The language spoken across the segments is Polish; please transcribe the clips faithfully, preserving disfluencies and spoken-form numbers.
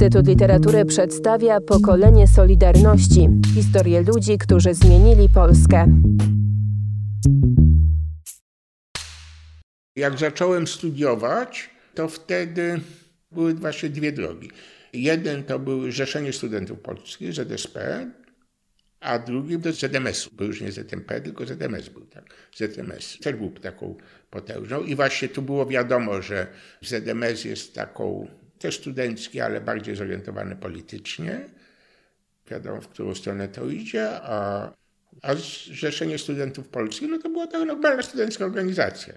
Instytut Literatury przedstawia Pokolenie Solidarności. Historię ludzi, którzy zmienili Polskę. Jak zacząłem studiować, to wtedy były właśnie dwie drogi. Jeden to był Zrzeszenie Studentów Polskich, Z S P, a drugi do Z M S-u, bo już nie Z M P, tylko Z M S był, tak. Z M S też był taką potężną i właśnie tu było wiadomo, że Z M S jest taką, też studencki, ale bardziej zorientowany politycznie. Wiadomo, w którą stronę to idzie, a, a Zrzeszenie Studentów Polskich, no to była taka normalna studencka organizacja.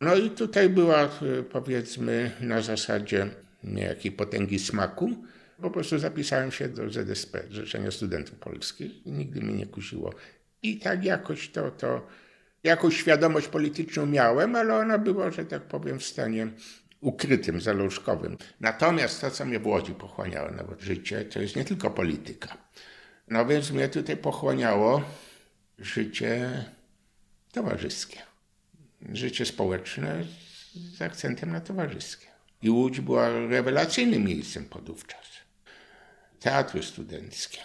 No i tutaj była, powiedzmy, na zasadzie niejakiej potęgi smaku. Po prostu zapisałem się do Z S P, Zrzeszenia Studentów Polskich. Nigdy mnie nie kusiło. I tak jakoś to, to, jakąś świadomość polityczną miałem, ale ona była, że tak powiem, w stanie ukrytym, zalążkowym. Natomiast to, co mnie w Łodzi pochłaniało nawet życie, to jest nie tylko polityka. No więc mnie tutaj pochłaniało życie towarzyskie. Życie społeczne z akcentem na towarzyskie. I Łódź była rewelacyjnym miejscem podówczas. Teatry studenckie,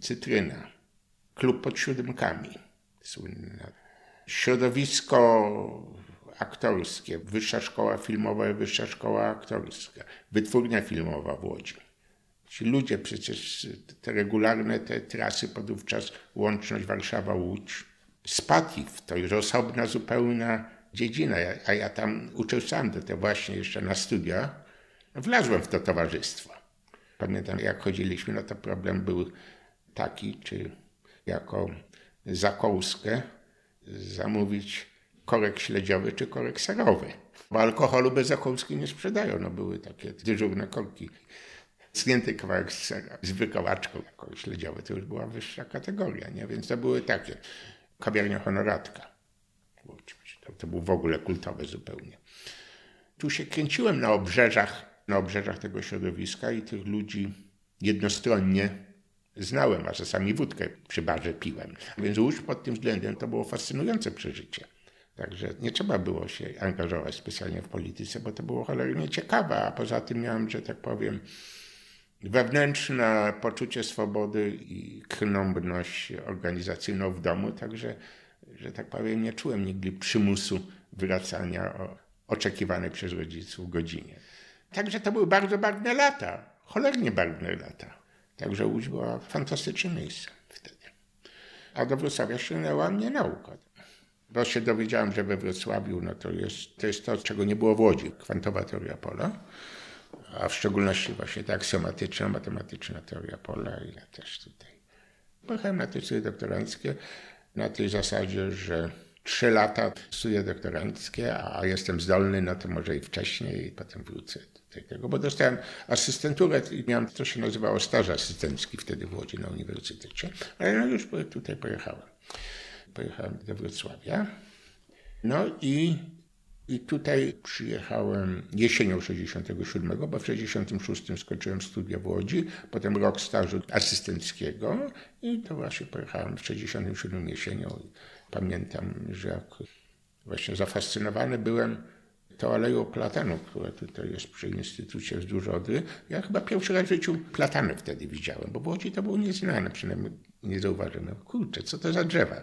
Cytryna, klub pod Siódemkami, słynne. Środowisko aktorskie, Wyższa Szkoła Filmowa i Wyższa Szkoła Aktorska, Wytwórnia Filmowa w Łodzi. Ci ludzie przecież, te regularne te trasy podówczas, łączność Warszawa-Łódź, spadł ich w to, już osobna zupełna dziedzina, a ja tam uczęszczałem do tego właśnie jeszcze na studia, wlazłem w to towarzystwo. Pamiętam, jak chodziliśmy, no to problem był taki, czy jako zakąskę zamówić korek śledziowy czy korek serowy. Bo alkoholu bez zakąski nie sprzedają, no były takie dyżurne korki. Zgięty kawałek sera z wykołaczką, korek śledziowy, to już była wyższa kategoria, nie? Więc to były takie. Kawiarnia Honoratka. To był w ogóle kultowe zupełnie. Tu się kręciłem na obrzeżach, na obrzeżach tego środowiska i tych ludzi jednostronnie znałem, a czasami wódkę przy barze piłem. Więc już pod tym względem to było fascynujące przeżycie. Także nie trzeba było się angażować specjalnie w polityce, bo to było cholernie ciekawe, a poza tym miałem, że tak powiem, wewnętrzne poczucie swobody i krnąbność organizacyjną w domu, także, że tak powiem, nie czułem nigdy przymusu wracania o oczekiwanej przez rodziców godzinie. Także to były bardzo barwne lata, cholernie barwne lata. Także Łódź była fantastycznym miejscem wtedy. A do Wrocławia ściągnęła mnie nauka. Bo się dowiedziałem, że we Wrocławiu no to, jest, to jest to, czego nie było w Łodzi, kwantowa teoria pola. A w szczególności właśnie ta aksjomatyczna, matematyczna teoria pola i ja też tutaj. Pojechałem na te studia doktoranckie na tej zasadzie, że trzy lata studia doktoranckie, a jestem zdolny, no to może i wcześniej i potem wrócę do tego. Bo dostałem asystenturę i miałem, to się nazywało staż asystencki wtedy w Łodzi na uniwersytecie, ale no już tutaj pojechałem. Pojechałem do Wrocławia. No i... I tutaj przyjechałem jesienią sześćdziesiątego siódmego, bo w sześćdziesiątym szóstym skończyłem studia w Łodzi, potem rok stażu asystenckiego i to właśnie pojechałem w sześćdziesiątym siódmym jesienią. Pamiętam, że jak właśnie zafascynowany byłem tą aleją platanu, która tutaj jest przy Instytucie wzdłuż Odry. Ja chyba pierwszy raz w życiu platany wtedy widziałem, bo w Łodzi to było nieznane, przynajmniej nie zauważyłem. Kurczę, co to za drzewa?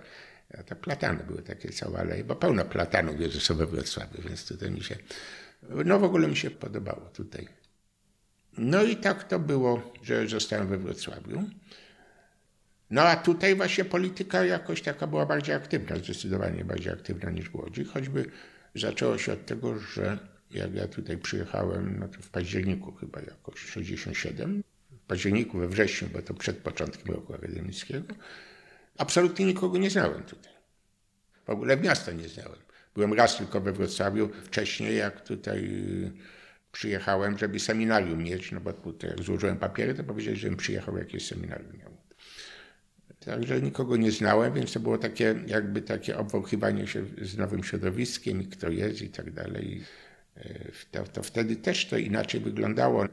A te platany były takie całe aleje, bo pełno platanów jest we Wrocławiu, więc tutaj mi się, no w ogóle mi się podobało tutaj. No i tak to było, że zostałem we Wrocławiu. No a tutaj właśnie polityka jakoś taka była bardziej aktywna, zdecydowanie bardziej aktywna niż w Łodzi, choćby zaczęło się od tego, że jak ja tutaj przyjechałem, no to w październiku chyba jakoś, sześćdziesiątym siódmym, w październiku, we wrześniu, bo to przed początkiem roku akademickiego, absolutnie nikogo nie znałem tutaj. W ogóle miasta nie znałem. Byłem raz tylko we Wrocławiu, wcześniej jak tutaj przyjechałem, żeby seminarium mieć, no bo tutaj jak złożyłem papiery, to powiedzieli, żebym przyjechał jakieś seminarium miał. Także nikogo nie znałem, więc to było takie jakby takie obwąchiwanie się z nowym środowiskiem i kto jest i tak dalej. To, to wtedy też to inaczej wyglądało.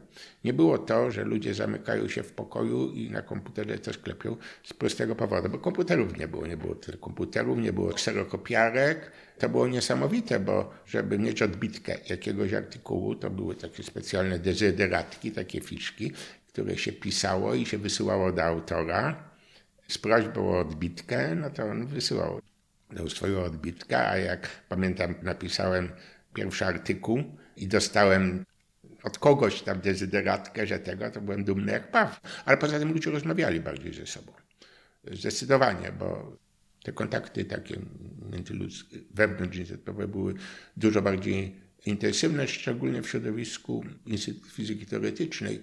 Nie było to, że ludzie zamykają się w pokoju i na komputerze coś klepią z prostego powodu, bo komputerów nie było. Nie było komputerów, nie było kserokopiarek. To było niesamowite, bo żeby mieć odbitkę jakiegoś artykułu, to były takie specjalne dezyderatki, takie fiszki, które się pisało i się wysyłało do autora. Z prośbą o odbitkę, no to on wysyłał do swojego odbitka, a jak pamiętam, napisałem pierwszy artykuł i dostałem od kogoś tam dezyderatkę, że tego, to byłem dumny jak paw. Ale poza tym ludzie rozmawiali bardziej ze sobą. Zdecydowanie, bo te kontakty takie międzyludzkie, wewnątrz instytutowe były dużo bardziej intensywne, szczególnie w środowisku Instytutu Fizyki Teoretycznej.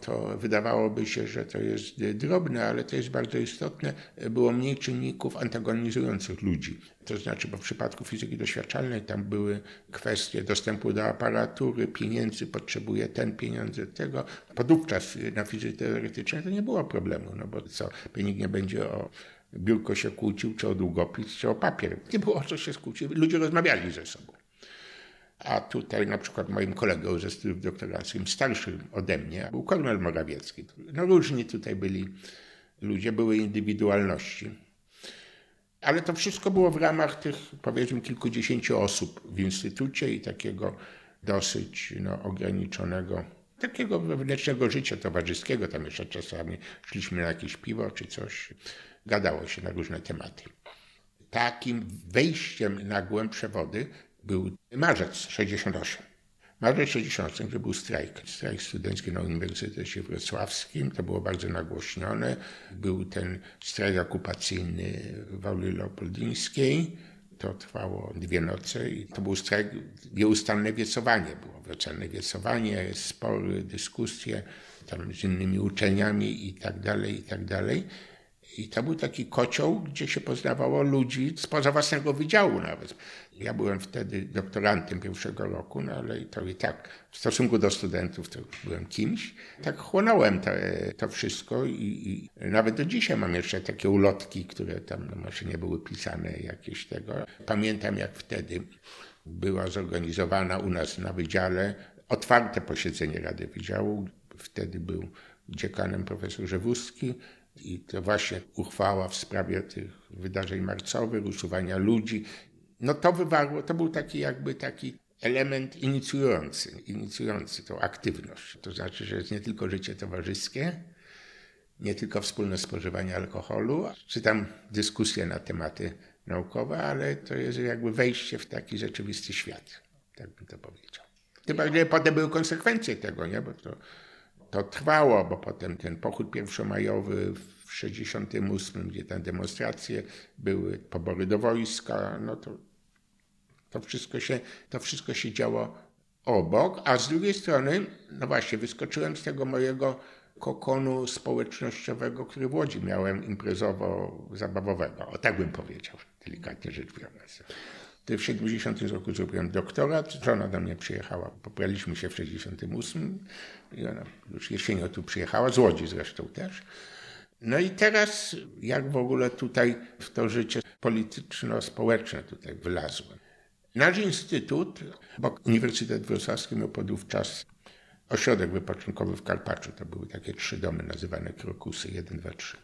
To wydawałoby się, że to jest drobne, ale to jest bardzo istotne. Było mniej czynników antagonizujących ludzi. To znaczy, bo w przypadku fizyki doświadczalnej tam były kwestie dostępu do aparatury, pieniędzy, potrzebuje ten, pieniądze tego. Podówczas na fizyce teoretycznej to nie było problemu, no bo co, nikt nie będzie o biurko się kłócił, czy o długopis, czy o papier. Nie było o co się skłócić, ludzie rozmawiali ze sobą. A tutaj na przykład moim kolegą ze studiów doktoranckich, starszym ode mnie, był Kornel Morawiecki. No różni tutaj byli ludzie, były indywidualności. Ale to wszystko było w ramach tych, powiedzmy, kilkudziesięciu osób w instytucie i takiego dosyć no, ograniczonego, takiego wewnętrznego życia towarzyskiego. Tam jeszcze czasami szliśmy na jakieś piwo czy coś, gadało się na różne tematy. Takim wejściem na głębsze wody był marzec sześćdziesiąty ósmy. Marzec sześćdziesiąty ósmy, to był strajk. Strajk studencki na Uniwersytecie Wrocławskim. To było bardzo nagłośnione. Był ten strajk okupacyjny w Woli Leopoldińskiej. To trwało dwie noce i to był strajk, nieustanne wiecowanie było. Nieustanne wiecowanie, spory, dyskusje tam z innymi uczeniami i tak dalej, i tak dalej. I to był taki kocioł, gdzie się poznawało ludzi spoza własnego wydziału nawet. Ja byłem wtedy doktorantem pierwszego roku, no ale to i tak w stosunku do studentów to byłem kimś. Tak chłonąłem to, to wszystko i, i nawet do dzisiaj mam jeszcze takie ulotki, które tam no może nie były pisane jakieś tego. Pamiętam, jak wtedy była zorganizowana u nas na wydziale otwarte posiedzenie Rady Wydziału. Wtedy był dziekanem profesor Żewuski. I to właśnie uchwała w sprawie tych wydarzeń marcowych, usuwania ludzi. No to wywarło, to był taki jakby taki element inicjujący, inicjujący tą aktywność. To znaczy, że jest nie tylko życie towarzyskie, nie tylko wspólne spożywanie alkoholu, czy tam dyskusje na tematy naukowe, ale to jest jakby wejście w taki rzeczywisty świat, tak bym to powiedział. Tym bardziej potem były konsekwencje tego, nie? Bo to... To trwało, bo potem ten pochód pierwszomajowy w sześćdziesiątym ósmym, gdzie te demonstracje były, pobory do wojska, no to, to, wszystko się, to wszystko się działo obok. A z drugiej strony, no właśnie, wyskoczyłem z tego mojego kokonu społecznościowego, który w Łodzi miałem imprezowo-zabawowego. O tak bym powiedział, delikatnie rzecz biorąc. W siedemdziesiątym roku zrobiłem doktorat, żona do mnie przyjechała, pobraliśmy się w sześćdziesiątym ósmym i ona już jesienią tu przyjechała, z Łodzi zresztą też. No i teraz jak w ogóle tutaj w to życie polityczno-społeczne tutaj wlazłem. Nasz instytut, bo Uniwersytet Wrocławski miał podówczas ośrodek wypoczynkowy w Karpaczu, to były takie trzy domy nazywane Krokusy, jeden, dwa, trzy.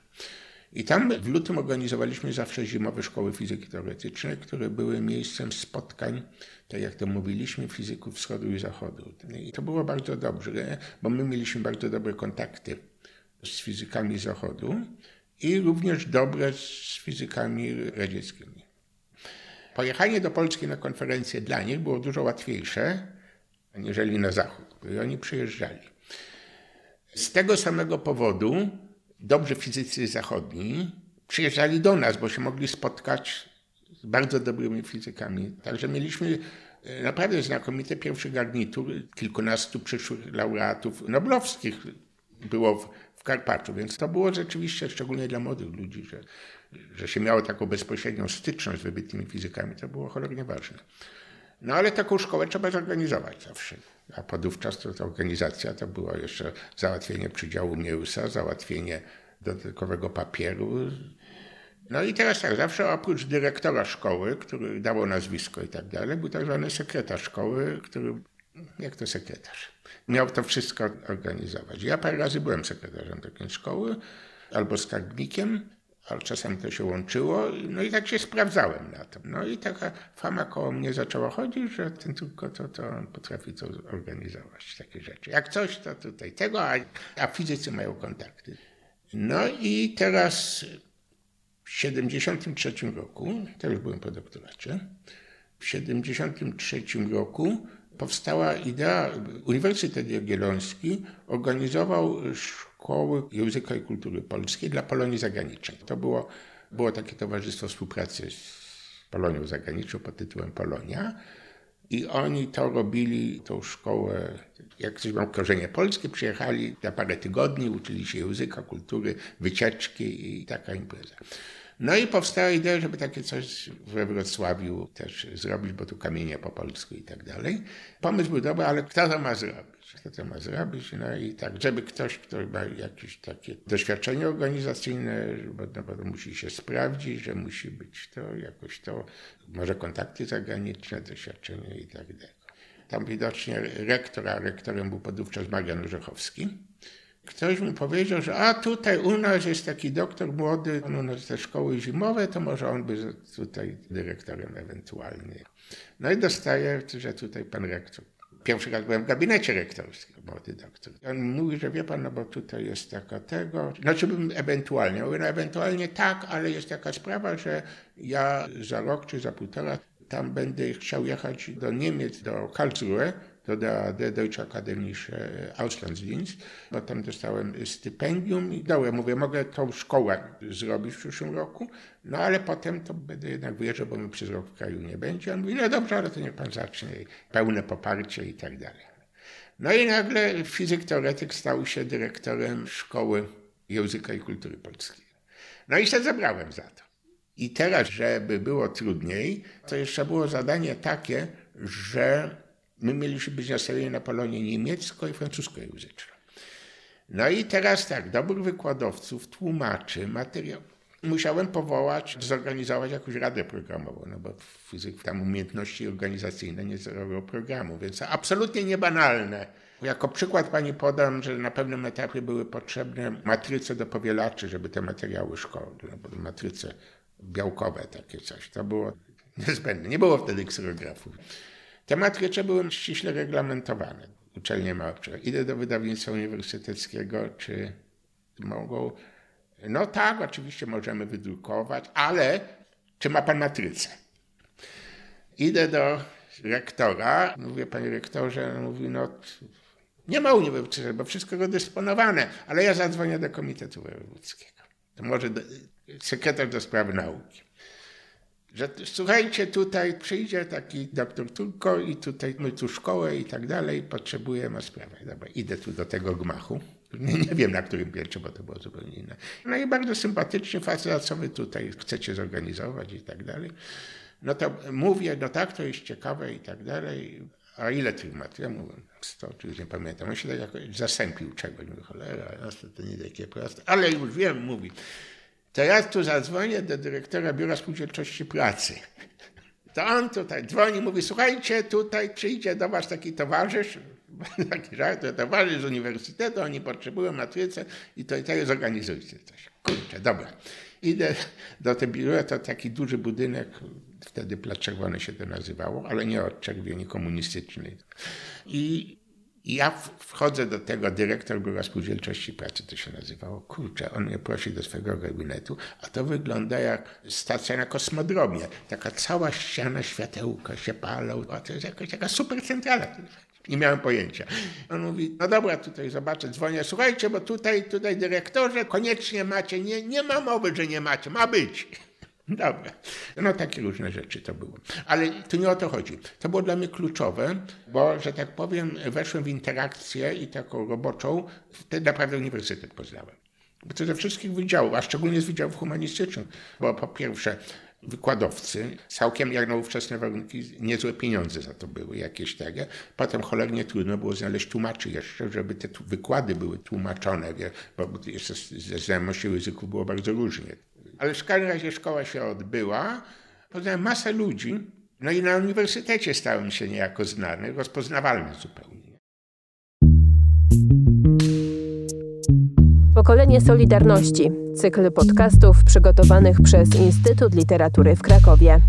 I tam w lutym organizowaliśmy zawsze zimowe szkoły fizyki teoretycznej, które były miejscem spotkań, tak jak to mówiliśmy, fizyków wschodu i zachodu. I to było bardzo dobrze, bo my mieliśmy bardzo dobre kontakty z fizykami zachodu i również dobre z fizykami radzieckimi. Pojechanie do Polski na konferencję dla nich było dużo łatwiejsze, aniżeli na zachód, bo oni przyjeżdżali. Z tego samego powodu dobrzy fizycy zachodni przyjeżdżali do nas, bo się mogli spotkać z bardzo dobrymi fizykami. Także mieliśmy naprawdę znakomity pierwszy garnitur. Kilkunastu przyszłych laureatów noblowskich było w Karpaczu, więc to było rzeczywiście, szczególnie dla młodych ludzi, że, że się miało taką bezpośrednią styczność z wybitnymi fizykami. To było cholernie ważne. No ale taką szkołę trzeba zorganizować zawsze. A podówczas to, to organizacja to było jeszcze załatwienie przydziału Mieusa, załatwienie dodatkowego papieru, No i teraz tak, zawsze oprócz dyrektora szkoły, który dawał nazwisko i tak dalej, był tak zwany sekretarz szkoły, który, jak to sekretarz, miał to wszystko organizować. Ja parę razy byłem sekretarzem takiej szkoły, albo skarbnikiem, ale czasem to się łączyło, no i tak się sprawdzałem na tym. No i taka fama koło mnie zaczęła chodzić, że ten tylko to, to on potrafi to organizować, takie rzeczy. Jak coś, to tutaj tego, a, a fizycy mają kontakty. No i teraz w tysiąc dziewięćset siedemdziesiątym trzecim roku, też byłem po doktoracie, w tysiąc dziewięćset siedemdziesiątym trzecim roku powstała idea, Uniwersytet Jagielloński organizował szkoły języka i kultury polskiej dla Polonii zagranicznej. To było, było takie towarzystwo współpracy z Polonią zagraniczną pod tytułem Polonia i oni to robili, tą szkołę, jak ktoś miał korzenie polskie, przyjechali na parę tygodni, uczyli się języka, kultury, wycieczki i taka impreza. No i powstała idea, żeby takie coś we Wrocławiu też zrobić, bo tu kamienie po polsku i tak dalej. Pomysł był dobry, ale kto to ma zrobić? Kto to ma zrobić? No i tak, żeby ktoś, kto ma jakieś takie doświadczenie organizacyjne, bo, no, bo musi się sprawdzić, że musi być to jakoś to, może kontakty zagraniczne, doświadczenie i tak dalej. Tam widocznie rektora, rektorem był podówczas Marian Orzechowski. Ktoś mi powiedział, że a tutaj u nas jest taki doktor młody, on u nas te szkoły zimowe, to może on by tutaj dyrektorem ewentualnie. No i dostaję, że tutaj pan rektor. Pierwszy raz byłem w gabinecie rektorskim, młody doktor. On mówi, że wie pan, no bo tutaj jest taka tego, no czy bym ewentualnie, mówię, no ewentualnie tak, ale jest taka sprawa, że ja za rok czy za półtora tam będę chciał jechać do Niemiec, do Karlsruhe, do D A A D, Deutsche Akademische Auslandslinis, bo tam dostałem stypendium i dołem, mówię, mogę tą szkołę zrobić w przyszłym roku, no ale potem to będę jednak wyjeżdżał, bo mi przez rok w kraju nie będzie. On mówi, no dobrze, ale to niech pan zacznie, pełne poparcie i tak dalej. No i nagle fizyk teoretyk stał się dyrektorem Szkoły Języka i Kultury Polskiej. No i się zabrałem za to. I teraz, żeby było trudniej, to jeszcze było zadanie takie, że my mieliśmy być nastawieni na Polonię niemiecko- i francuskojęzyczną. No i teraz tak, dobrych wykładowców, tłumaczy, materiał. Musiałem powołać, zorganizować jakąś radę programową, no bo fizyk tam umiejętności organizacyjne nie zrobił programu, więc absolutnie niebanalne. Jako przykład pani podam, że na pewnym etapie były potrzebne matryce do powielaczy, żeby te materiały szkolne, bo matryce białkowe, takie coś. To było niezbędne. Nie było wtedy kserografów. Te matryce były ściśle reglamentowane. Uczelnie mają przykład. Idę do wydawnictwa uniwersyteckiego, czy mogą... No tak, oczywiście możemy wydrukować, ale czy ma pan matrycę? Idę do rektora, mówię, panie rektorze, on mówi, no nie ma uniwersytetu, bo wszystko go dysponowane, ale ja zadzwonię do Komitetu Wojewódzkiego. To może do, sekretarz do spraw nauki. Że słuchajcie, tutaj przyjdzie taki doktor Turko i tutaj my tu szkołę i tak dalej, potrzebujemy sprawę. Dobra, idę tu do tego gmachu, nie, nie wiem na którym piętrze, bo to było zupełnie inne. No i bardzo sympatycznie, facet, co wy tutaj chcecie zorganizować i tak dalej. No to mówię, no tak, to jest ciekawe i tak dalej. A ile tych mat? Ja mówię, sto, czy już nie pamiętam. On się tak jakoś zastąpił czegoś, mówię, cholera, to nie takie proste, ale już wiem, mówi. To ja tu zadzwonię do dyrektora Biura Spółdzielczości Pracy. To on tutaj dzwoni, mówi, słuchajcie, tutaj przyjdzie do was taki towarzysz, taki żart, towarzysz z uniwersytetu, oni potrzebują matrycę i to i tak zorganizujcie coś. Kurczę, dobra. Idę do tego biura, to taki duży budynek, wtedy Plac Czerwony się to nazywało, ale nie od czerwieni komunistycznej. I ja wchodzę do tego, dyrektor Biura Spółdzielczości Pracy, to się nazywało, kurczę, on mnie prosi do swojego gabinetu, a to wygląda jak stacja na kosmodromie. Taka cała ściana światełka się palą, a to jest jakaś taka super centrala. Nie miałem pojęcia. On mówi, no dobra, tutaj zobaczę, dzwonię, słuchajcie, bo tutaj, tutaj dyrektorze koniecznie macie, nie, nie ma mowy, że nie macie, ma być. Dobra. No takie różne rzeczy to było. Ale tu nie o to chodzi. To było dla mnie kluczowe, bo, że tak powiem, weszłem w interakcję i taką roboczą, wtedy naprawdę uniwersytet poznałem. Bo to ze wszystkich wydziałów, a szczególnie z wydziałów humanistycznych. Bo po pierwsze wykładowcy, całkiem jak na ówczesne warunki, niezłe pieniądze za to były jakieś takie. Potem cholernie trudno było znaleźć tłumaczy jeszcze, żeby te wykłady były tłumaczone, bo jeszcze ze znajomością języków było bardzo różnie. ale w każdym razie szkoła się odbyła. Poznałem masę ludzi, no i na uniwersytecie stałem się niejako znany, rozpoznawalny zupełnie. Pokolenie Solidarności. Cykl podcastów przygotowanych przez Instytut Literatury w Krakowie.